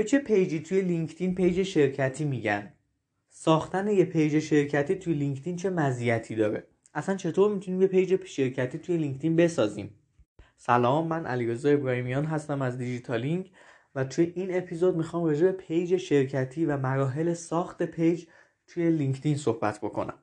به چه پیجی توی لینکدین پیج شرکتی میگن؟ ساختن یه پیج شرکتی توی لینکدین چه مزیتی داره؟ اصلا چطور میتونیم یه پیج شرکتی توی لینکدین بسازیم؟ سلام، من علی رضا ابراهیمیان هستم از دیجیتالینگ و توی این اپیزود میخوام راجع به پیج شرکتی و مراحل ساخت پیج توی لینکدین صحبت بکنم.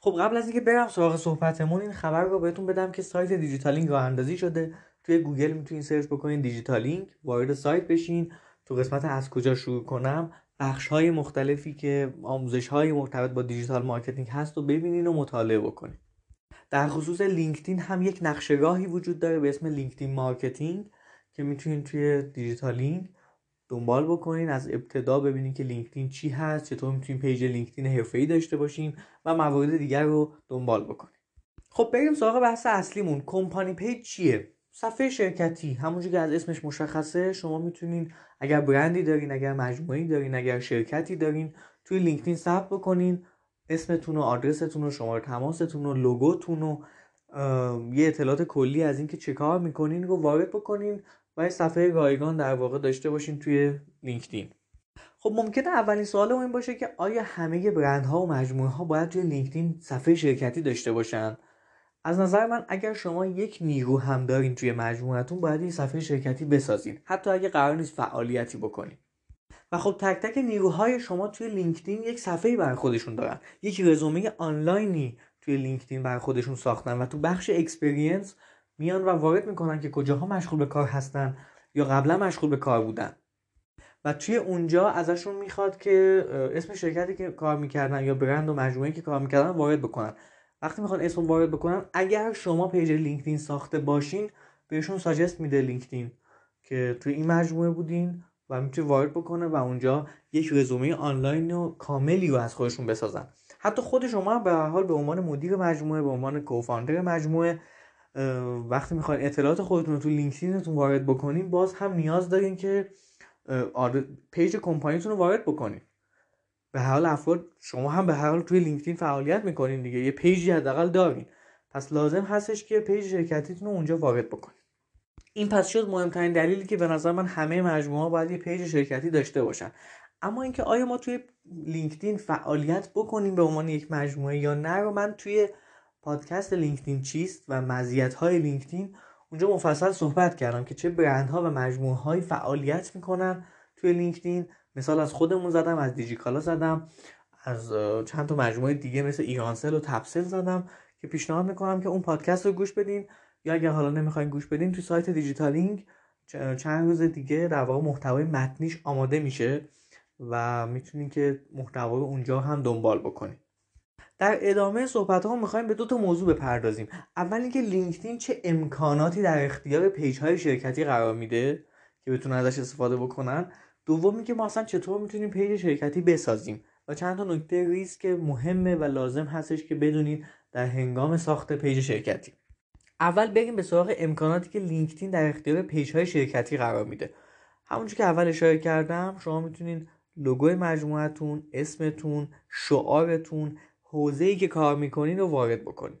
خب قبل از اینکه برم سراغ صحبتمون، این خبر رو بهتون بدم که سایت دیجیتالینگ راه اندازی شده. توی گوگل میتونین سرچ بکنین دیجیتالینگ، وارد سایت بشین، تو قسمت از کجا شروع کنم بخش‌های مختلفی که آموزش‌های مرتبط با دیجیتال مارکتینگ هست رو ببینین و مطالعه بکنین. در خصوص لینکدین هم یک نقشه‌راهی وجود داره به اسم لینکدین مارکتینگ که میتونین توی دیجیتالینگ دنبال بکنین، از ابتدا ببینین که لینکدین چی هست، چطور میتونین پیج لینکدین حرفه‌ای داشته باشین و موارد دیگر رو دنبال بکنین. خب بریم سراغ بحث اصلیمون. کمپانی پیج چیه؟ صفحه شرکتی، همونجوری که از اسمش مشخصه، شما میتونین اگر برندی دارین، اگر مجموعه‌ای دارین، اگر شرکتی دارین، توی لینکدین ثبت بکنین، اسمتون و آدرستون و شماره تماستون و لوگوتون و یه اطلاعات کلی از اینکه چه کار میکنین رو وارد بکنین و یه صفحه رایگان در واقع داشته باشین توی لینکدین. خب ممکنه اولین سوالم این باشه که آیا همه برندها و مجموعه‌ها باید توی لینکدین صفحه شرکتی داشته باشن؟ از نظر من اگر شما یک نیرو هم دارین توی مجموعتون، باید این صفحه شرکتی بسازین، حتی اگه قرار نیست فعالیتی بکنین. و خب تک تک نیروهای شما توی لینکدین یک صفحه‌ای برای خودشون دارن، یک رزومه آنلاینی توی لینکدین برای خودشون ساختن و تو بخش اکسپریانس میان و وارد میکنن که کجاها مشغول به کار هستن یا قبلا مشغول به کار بودن و توی اونجا ازشون میخواد که اسم شرکتی که کار میکردن یا برند و مجموعه‌ای که کار میکردن وارد بکنن. وقتی میخوان اسم وارد بکنن، اگر شما پیج لینکدین ساخته باشین، بهشون ساجست میده لینکدین که توی این مجموعه بودین و میتونه وارد بکنه و اونجا یک رزومه آنلاین و کاملی رو از خودشون بسازن. حتی خود شما به هر حال به عنوان مدیر مجموعه، به عنوان کوفاندر مجموعه، وقتی میخواین اطلاعات خودتون رو تو لینکدینتون وارد بکنین، باز هم نیاز دارین که پیج کمپانیتون رو وارد بکنین. به هر حال افراد، شما هم به هر حال توی لینکدین فعالیت میکنین دیگه، یه پیجی حداقل دارین، پس لازم هستش که پیج شرکتیتون رو اونجا وارد بکنین. این پس شد مهمترین دلیلی که به نظر من همه مجموعه‌ها باید یه پیج شرکتی داشته باشن. اما اینکه آیا ما توی لینکدین فعالیت بکنیم به عنوان یک مجموعه یا نه رو من توی پادکست لینکدین چیست و مزیت‌های لینکدین اونجا مفصل صحبت کردم که چه برندها و مجموعه‌هایی فعالیت میکنن توی لینکدین. مثال از خودمون زدم، از دیجی کالا زدم، از چند تا مجموعه دیگه مثل ایرانسل و تپسل زدم که پیشنهاد میکنم که اون پادکست رو گوش بدین، یا اگر حالا نمیخواین گوش بدین، تو سایت دیجیتالینگ چند روز دیگه در واقع محتوای متنیش آماده میشه و میتونین که محتوا رو اونجا هم دنبال بکنین. در ادامه صحبت‌ها می‌خوایم به دو تا موضوع بپردازیم. اول اینکه لینکدین چه امکاناتی در اختیار پیج‌های شرکتی قرار میده که بتونن ازش استفاده بکنن. دومی که ما اصلا چطور میتونیم پیج شرکتی بسازیم و چند تا نکته ریسک مهمه و لازم هستش که بدونید در هنگام ساخت پیج شرکتی. اول بریم به سراغ امکاناتی که لینکدین در اختیار پیج‌های شرکتی قرار میده. همونجوری که اول اشاره کردم، شما میتونین لوگوی مجموعه‌تون، اسمتون، شعارتون، حوزه‌ای که کار میکنین رو وارد بکنین.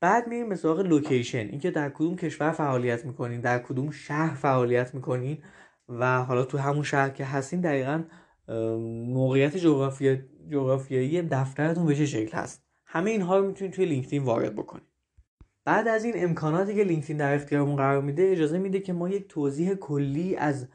بعد میریم به سراغ لوکیشن، اینکه در کدوم کشور فعالیت میکنین، در کدوم شهر فعالیت میکنین و حالا تو همون شهر که هستین دقیقاً موقعیت جغرافیایی دفترتون به چه شکل هست. همه اینها رو میتونید توی لینکدین وارد بکنید. بعد از این امکاناتی که لینکدین در اختیارمون قرار میده، اجازه میده که ما یک توضیح کلی از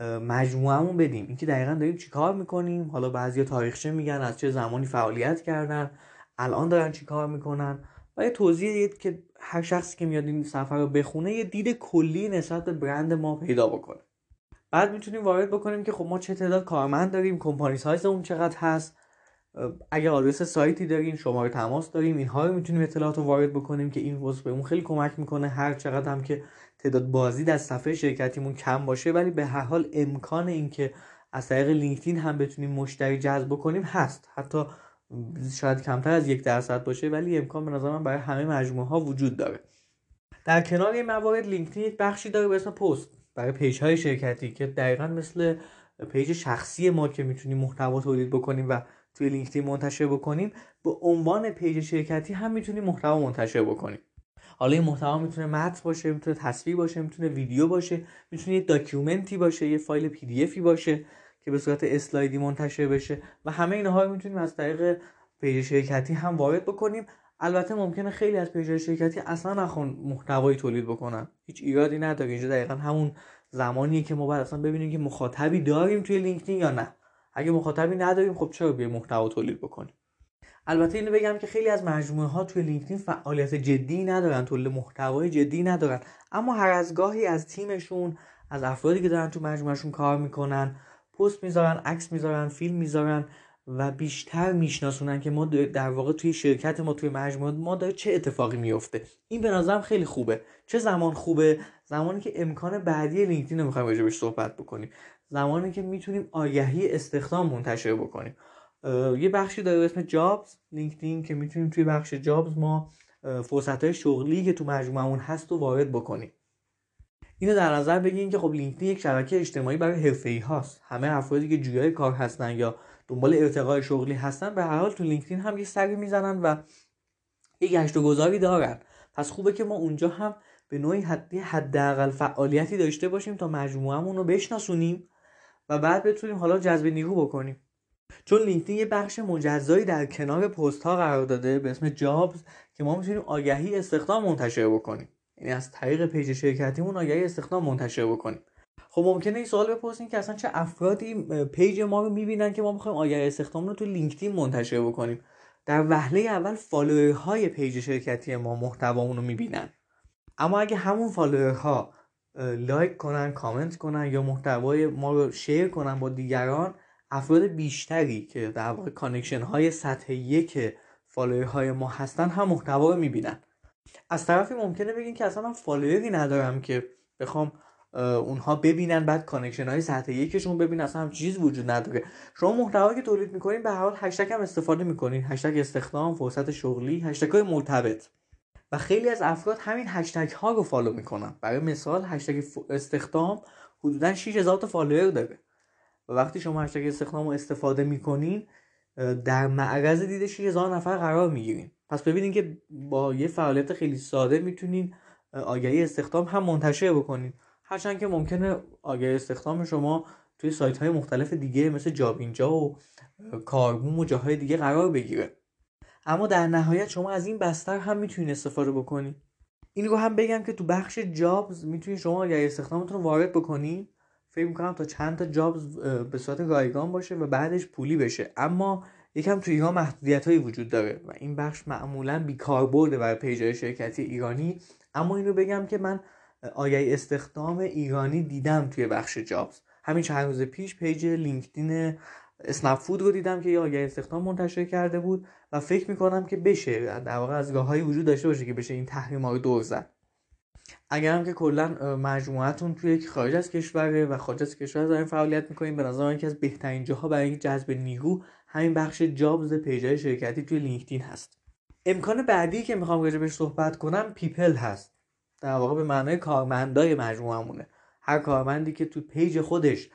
مجموعه‌مون بدیم، اینکه دقیقاً داریم چیکار میکنیم. حالا بعضیا تاریخچه میگن، از چه زمانی فعالیت کردن، الان دارن چیکار میکنن و یه توضیحی که هر شخصی که میاد این صفحه رو بخونه یه دید کلی نسبت به برند ما پیدا بکنه. بعد میتونیم وارد بکنیم که خب ما چه تعداد کارمند داریم، کمپانی سایز اون چقدر هست، اگر آدرس سایتی داریم، شماره تماس داریم، اینها رو میتونیم اطلاعات رو وارد بکنیم که این واسه اون خیلی کمک میکنه. هر چقدر هم که تعداد بازدید از صفحه شرکتیمون کم باشه، ولی به هر حال امکان این که از طریق لینکدین هم بتونیم مشتری جذب بکنیم هست، حتی شاید کمتر از 1% باشه، ولی امکان به نظر من برای همه مجموعه ها وجود داره. در کنار این موارد لینکدین یک بخشی داره به اسم پست برای پیج‌های شرکتی که دقیقاً مثل پیج شخصی ما که میتونیم محتوا تولید بکنیم و توی لینکدین منتشر بکنیم، به عنوان پیج شرکتی هم میتونیم محتوا منتشر بکنیم. حالا این محتوا میتونه متن باشه، میتونه تصویر باشه، میتونه ویدیو باشه، میتونه یه داکیومنتی باشه، یه فایل پی دی افی باشه که به صورت اسلایدی منتشر بشه و همه اینها رو میتونیم از طریق پیج شرکتی هم وارد بکنیم. البته ممکنه خیلی از پیج‌های شرکتی اصلا نخون محتوایی تولید بکنن، هیچ ایرادی نداره. اینجا دقیقاً همون زمانیه که ما باید اصلا ببینیم که مخاطبی داریم توی لینکدین یا نه. اگه مخاطبی نداریم خب چرا بیایم محتوا تولید بکنیم؟ البته اینو بگم که خیلی از مجموعه ها توی لینکدین فعالیت جدی ندارن، تولید محتوای جدی ندارن، اما هر از گاهی از تیمشون، از افرادی که دارن تو مجموعهشون کار میکنن، پست میذارن، عکس میذارن، فیلم میذارن و بیشتر میشناسونن که ما در واقع توی شرکت ما، توی مجموعه ما داره چه اتفاقی میفته. این به نظرم خیلی خوبه. چه زمان خوبه؟ زمانی که امکان بعدی لینکدین رو می‌خوایم راجعش صحبت بکنیم، زمانی که میتونیم آگهی استخدام منتشر بکنیم. یه بخشی داره به اسم جابز لینکدین که میتونیم توی بخش جابز ما فرصت‌های شغلی که تو مجموعمون هست رو وارد بکنیم. اینو در نظر بگیرین که خب لینکدین یک شبکه اجتماعی برای حرفه‌ای‌هاست. همه افرادی که جویای کار هستن یا دنبال ارتقای شغلی هستن به هر حال تو لینکدین هم یه سری میزنن و یه گشت و گذاری دارن. پس خوبه که ما اونجا هم به نوعی حداقل فعالیتی داشته باشیم تا مجموعمون رو بشناسونیم و بعد بتونیم حالا جذب نیرو بکنیم. چون لینکدین یه بخش مجزایی در کنار پست ها قرار داده به اسم جابز که ما میتونیم آگهی استخدام منتشر بکنیم. یعنی از طریق پیج شرکتیمون آگهی استخدام منتشر بکنیم. خب ممکنه این سوال بپرسین که اصلا چه افرادی پیج ما رو میبینن که ما میخوایم آگهی استخدام رو تو لینکدین منتشر بکنیم؟ در وهله اول فالوورهای پیج شرکتی ما محتوامون رو میبینن، اما اگه همون فالوورها لایک کنن، کامنت کنن یا محتوای ما رو شیر کنن با دیگران، افراد بیشتری که در واقع کانکشن های سطح 1 فالوورهای ما هستن هم محتوا رو میبینن. از طرفی ممکنه بگین که اصلا من فالووری ندارم که بخوام اونها ببینن، بعد کانکشن های سطح 1شون ببینن، اصلا هم چیز وجود نداره. شما محتوایی که تولید میکنین به هر حال هشتگ هم استفاده میکنین، هشتگ استخدام، فرصت شغلی، هشتگ های مرتبط، و خیلی از افراد همین هشتگ ها رو فالو میکنن. برای مثال هشتگ استخدام حدودا 6000 تا فالوور داره و وقتی شما هشتگ استخدام رو استفاده میکنین در معرض دید 6000 نفر قرار میگیرین. پس ببینین که با یه فعالیت خیلی ساده میتونین آگهی استخدام هم منتشر بکنین، هرچند که ممکنه آگهی استخدام شما توی سایت‌های مختلف دیگه مثل جابینجا و کاربوم و جاهای دیگه قرار بگیره، اما در نهایت شما از این بستر هم میتونید استفاده بکنید. این رو هم بگم که تو بخش جابز میتونید شما آگهی استخدامتون رو وارد بکنید. فکر می‌کنم تا چند تا جابز به صورت رایگان باشه و بعدش پولی بشه، اما یکم تو ایران محدودیت‌هایی وجود داره و این بخش معمولاً بی‌کاربرده برای پیج‌های شرکتی ایرانی. اما این رو بگم که من آگهی استخدام ایرانی دیدم توی بخش جابز. همین چند روز پیش پیج لینکدین اسنپ فود رو دیدم که یه آگهی استخدام منتشر کرده بود و فکر میکنم که بشه در واقع از راه‌هایی وجود داشته باشه که بشه این تحریم‌ها رو دور زد. اگرم که کلا مجموعه‌تون توی یک خارج از کشوره و خارج از کشور دارین فعالیت میکنین، به نظر من یکی از بهترین جاها برای جذب نیرو همین بخش جابز پیج‌های شرکتی توی لینکدین هست. امکان بعدی که میخوام راجعش صحبت کنم پیپل هست. در واقع به معنای کارمندای مجموعمونه. هر کارمندی که تو پیج خودش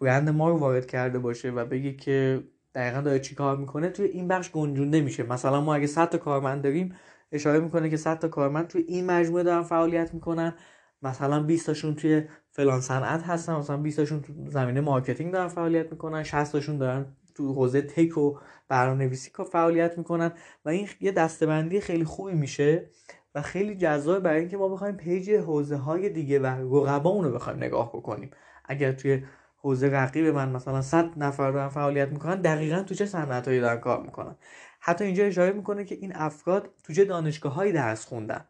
برند ما رو وارد کرده باشه و بگه که دقیقاً داره چی کار میکنه توی این بخش گنجونده میشه. مثلا ما اگه 100 تا کارمند داریم اشاره میکنه که 100 تا کارمند توی این مجموعه دارن فعالیت میکنن، مثلا 20 تاشون توی فلان صنعت هستن، مثلا 20 تاشون تو زمینه مارکتینگ دارن فعالیت میکنن، 60 تاشون دارن تو حوزه تک و برنامه‌نویسی فعالیت میکنن و این یه دسته‌بندی خیلی خوبی میشه و خیلی جذاب برای اینکه ما بخوایم پیج حوزه‌های دیگه و رقبا اون رو بخوایم نگاه بکنیم. اگر توی حوزه رقیب من مثلا 100 نفر دارن فعالیت میکنن، دقیقاً تو چه صنعتایی دارن کار میکنن. حتی اینجا اشاره میکنه که این افراد تو چه دانشگاه‌هایی درس خوندن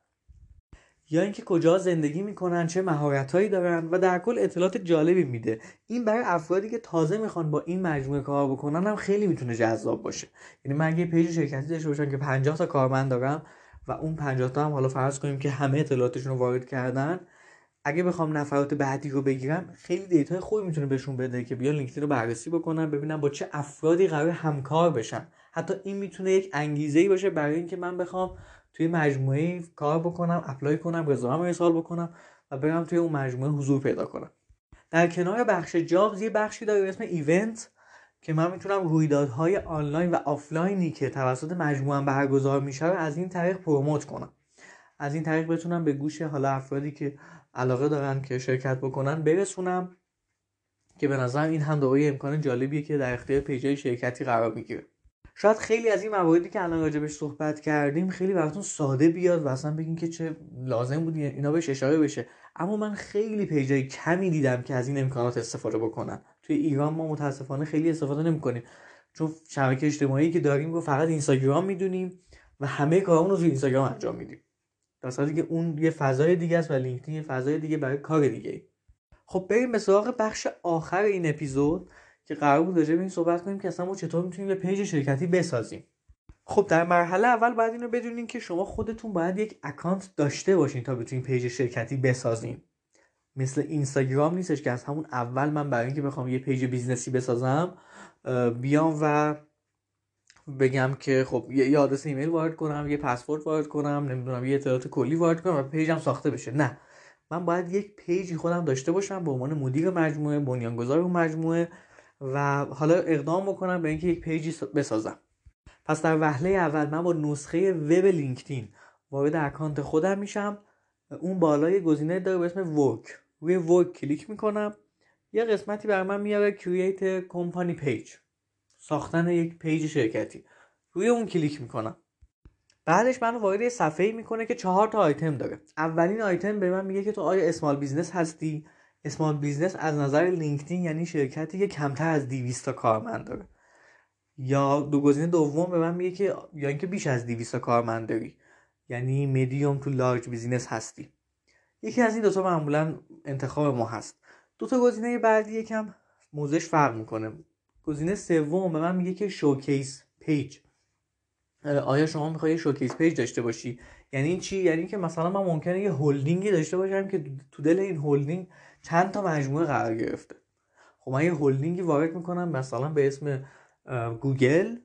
یا اینکه کجا زندگی میکنن، چه مهارت‌هایی دارن و در کل اطلاعات جالبی میده. این برای افرادی که تازه میخوان با این مجموعه کار بکنن هم خیلی میتونه جذاب باشه. یعنی من اگه پیج شرکتی داشته باشم که 50 تا کارمند دارم و اون 50 تا هم حالا فرض کنیم که همه اطلاعاتشون رو وارد کردن، اگه بخوام نفرات بعدی رو بگیرم خیلی دیتای خوبی میتونه بهشون بده که بیا لینکدین رو بررسی بکنن، ببینم با چه افرادی قرار همکار بشن. حتی این میتونه یک انگیزه‌ای باشه برای اینکه من بخوام توی مجموعه کار بکنم، اپلای کنم، رزومه‌ام رو ارسال بکنم و برم توی اون مجموعه حضور پیدا کنم. در کنار بخش جابز یه بخشی داره به اسم ایونت که من میتونم رویدادهای آنلاین و آفلاینی که توسط مجموعه برگزار میشه رو از این طریق پروموت کنم. از این طریق بتونم به گوش حالا افرادی که علاقه دارن که شرکت بکنن برسونم، که به نظرم این هم دوباره امکان جالبیه که در اختیار پیجای شرکتی قرار میگیره. شاید خیلی از این مواردی که الان راجبش صحبت کردیم خیلی براتون ساده بیاد و اصلا بگین که چه لازم بود اینا بهش اشاره بشه، اما من خیلی پیجای کمی دیدم که از این امکانات استفاده بکنن. توی ایران ما متاسفانه خیلی استفاده نمی‌کنیم، چون شبکه اجتماعی که داریم رو فقط اینستاگرام میدونیم و همه کارمون رو توی اینستاگرام انجام میدیم، در حالی که اون یه فضای دیگه است و لینکدین یه فضای دیگه برای کار دیگه. خب بریم به سراغ بخش آخر این اپیزود که قرار بود راجع به این صحبت کنیم که اصلا ما چطور میتونیم یه پیج شرکتی بسازیم. خب در مرحله اول باید اینو بدونین که شما خودتون باید یک اکانت داشته باشین تا بتونین پیج شرکتی بسازین. مثل اینستاگرام نیستش که از همون اول من برای اینکه بخوام یه پیج بیزنسی بسازم بیام و بگم که خب یه آدرس ایمیل وارد کنم، یه پسورد وارد کنم، نمیدونم یه اطلاعات کلی وارد کنم و پیجم ساخته بشه. نه، من باید یک پیج خودم داشته باشم به عنوان مدیر مجموعه، بنیانگذار اون مجموعه، و حالا اقدام بکنم به اینکه یک پیجی بسازم. پس در وهله اول من با نسخه وب لینکدین وارد اکانت خودم میشم. اون بالا یه گزینه داره به اسم ورک. روی ورک کلیک میکنم، یه قسمتی برای من میاره کرییت کمپانی پیج، ساختن یک پیج شرکتی. روی اون کلیک میکنم. بعدش منو وارد یه صفحه‌ای میکنه که 4 تا آیتم داره. اولین آیتم به من میگه که تو آیا اسمال بیزنس هستی؟ اسمال بیزنس از نظر لینکدین یعنی شرکتی که کمتر از 200 تا کارمند داره. یا دو گزینه دوم به من میگه که یا اینکه بیش از 200 تا کارمند داری، یعنی میدیوم تو لارج بیزنس هستی. یکی از این دو تا معمولا انتخاب ما هست. دو تا گزینه بعدی یکم موضوعش فرق میکنه. گزینه سوم به من میگه که شوکیس پیج. آیا شما میخوای شوکیس پیج داشته باشی؟ یعنی این چی؟ یعنی که مثلا من ممکنه یه هولدینگی داشته باشم که تو دل این هولدینگ چند تا مجموعه قرار گرفته. خب من یه هولدینگی وارد میکنم مثلا به اسم گوگل،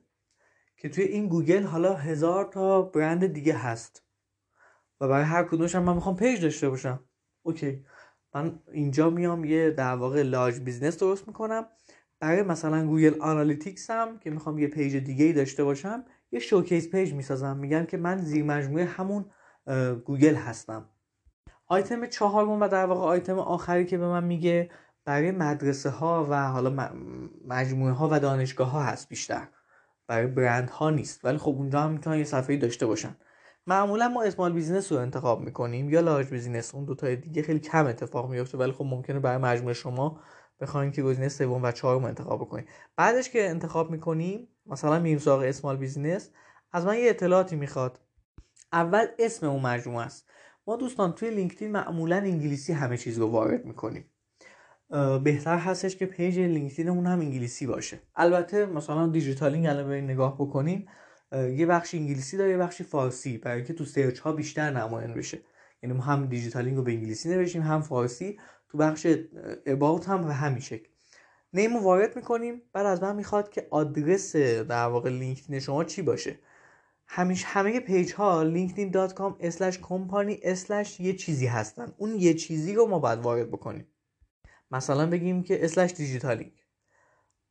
که توی این گوگل حالا 1000 تا برند دیگه هست و برای هر کدومش من میخوام پیج داشته باشم. اوکی، من اینجا میام یه در واقع لارج بیزنس درست میکنم. برای مثلا گوگل آنالیتیکس هم که میخوام یه پیج دیگه‌ای داشته باشم یه شوکیس پیج میسازم، میگم که من زیر مجموعه همون گوگل هستم. آیتم 4 و در واقع آیتم آخری که به من میگه برای مدرسه ها و حالا مجموعه ها و دانشگاه ها هست، بیشتر برای برند ها نیست، ولی خب اونجا هم میتونن یه صفحه‌ای داشته باشن. معمولا ما اسمال بیزنس رو انتخاب میکنیم یا لارج بیزنس، اون دو تای دیگه خیلی کم اتفاق میفته، ولی خب ممکنه برای مجموعه شما بخواید که گزینه 3 و 4 رو انتخاب بکنید. بعدش که انتخاب میکنیم مثلا میریم سراغ اسمال بیزنس، از من یه اطلاعاتی میخواد. اول اسم اون مجموعه است. ما دوستان توی لینکدین معمولا انگلیسی همه چیز رو وارد میکنیم، بهتر هستش که پیج لینکدینمون هم انگلیسی باشه. البته مثلا دیجیتالینگ الان برید نگاه بکنیم یه بخش انگلیسی داره یه بخش فارسی، برای اینکه تو سرچ ها بیشتر نمایان بشه. یعنی ما هم دیجیتالینگ رو به انگلیسی نوشیم هم فارسی، تو بخش about هم و همین شکل. نیم رو وارد میکنیم. بعد از من میخواد که آدرس در واقع لینکدین شما چی باشه. همیشه همه پیج ها linkedin.com/company/ یه چیزی هستن. اون یه چیزی رو ما باید وارد بکنیم. مثلا بگیم که /دیجیتالینگ.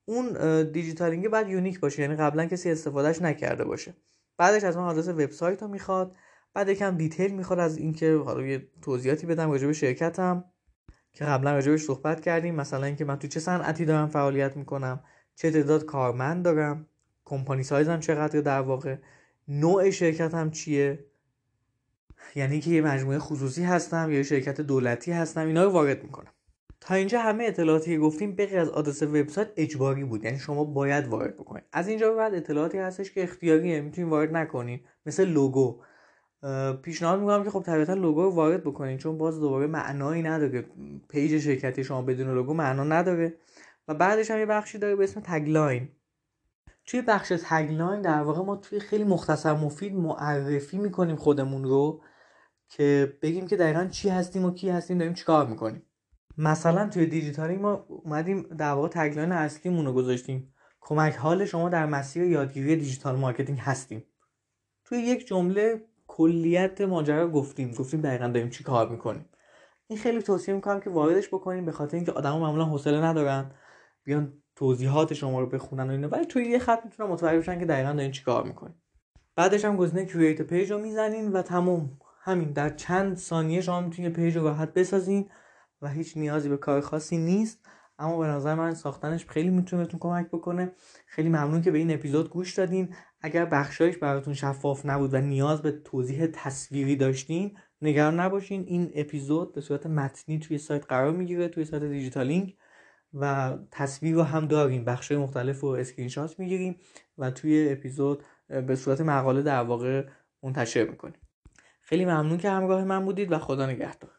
اون دیجیتالینگ باید یونیک باشه، یعنی قبلا کسی استفادهش نکرده باشه. بعدش از من آدرس وبسایت رو میخواد. بعد یکم دیتیل میخواد از اینکه حالا یه توضیحاتی بدم راجع به شرکتم که قبلا راجعش صحبت کردیم، مثلا اینکه من تو چه صنعتی دارم فعالیت میکنم، چه تعداد کارمند دارم، کمپانی سایزم چقدره، در واقع نوع شرکتم چیه، یعنی که یه مجموعه خصوصی هستم یا یه شرکت دولتی هستم. اینا رو وارد میکنم. تا اینجا همه اطلاعاتی گفتیم بغیر از آدرس وبسایت اجباری بود، یعنی شما باید وارد بکنید. از اینجا به بعد اطلاعاتی هستش که اختیاریه، میتونید وارد نکنین. مثل لوگو پیشنهاد میکنم که خب طبیعتا لوگو رو وارد بکنین، چون باز دوباره معنایی نداره، پیج شرکتی شما بدون لوگو معنا نداره. و بعدش هم یه بخشی داره به اسم تگلاین. توی بخش تگلاین در واقع ما توی خیلی مختصر مفید معرفی میکنیم خودمون رو، که بگیم که دقیقاً چی هستیم و کی هستیم، داریم چیکار میکنیم. مثلا توی دیجیتالینگ ما اومدیم در واقع تگلاین اصلیمون رو گذاشتیم کمک حال شما در مسیر یادگیری دیجیتال مارکتینگ هستیم. توی یک جمله کلیت ماجرا گفتیم دقیقاً داریم چی کار میکنیم. این خیلی توصیه میکنم که واردش بکنیم، به خاطر اینکه آدما معمولا حوصله ندارن بیان توضیحات شما رو بخونن و اینا، ولی توی یه خط میتونن متوجه بشن که دقیقاً دارین چی کار میکنیم. بعدش هم گزینه کرییت پیج رو میزنین و تمام. همین در چند ثانیه شما میتونید پیج رو راحت بسازین و هیچ نیازی به کار خاصی نیست، اما به نظر من ساختنش خیلی میتونه بهتون کمک بکنه. خیلی ممنون که به این اپیزود گوش دادین. اگر بخشایش براتون شفاف نبود و نیاز به توضیح تصویری داشتین نگران نباشین، این اپیزود به صورت متنی توی سایت قرار میگیره، توی سایت دیجیتالینگ، و تصویر رو هم داریم، بخشای مختلف رو اسکرین شات میگیریم و توی اپیزود به صورت مقاله در واقع منتشر میکنیم. خیلی ممنون که همراه من بودید و خدا نگهدار.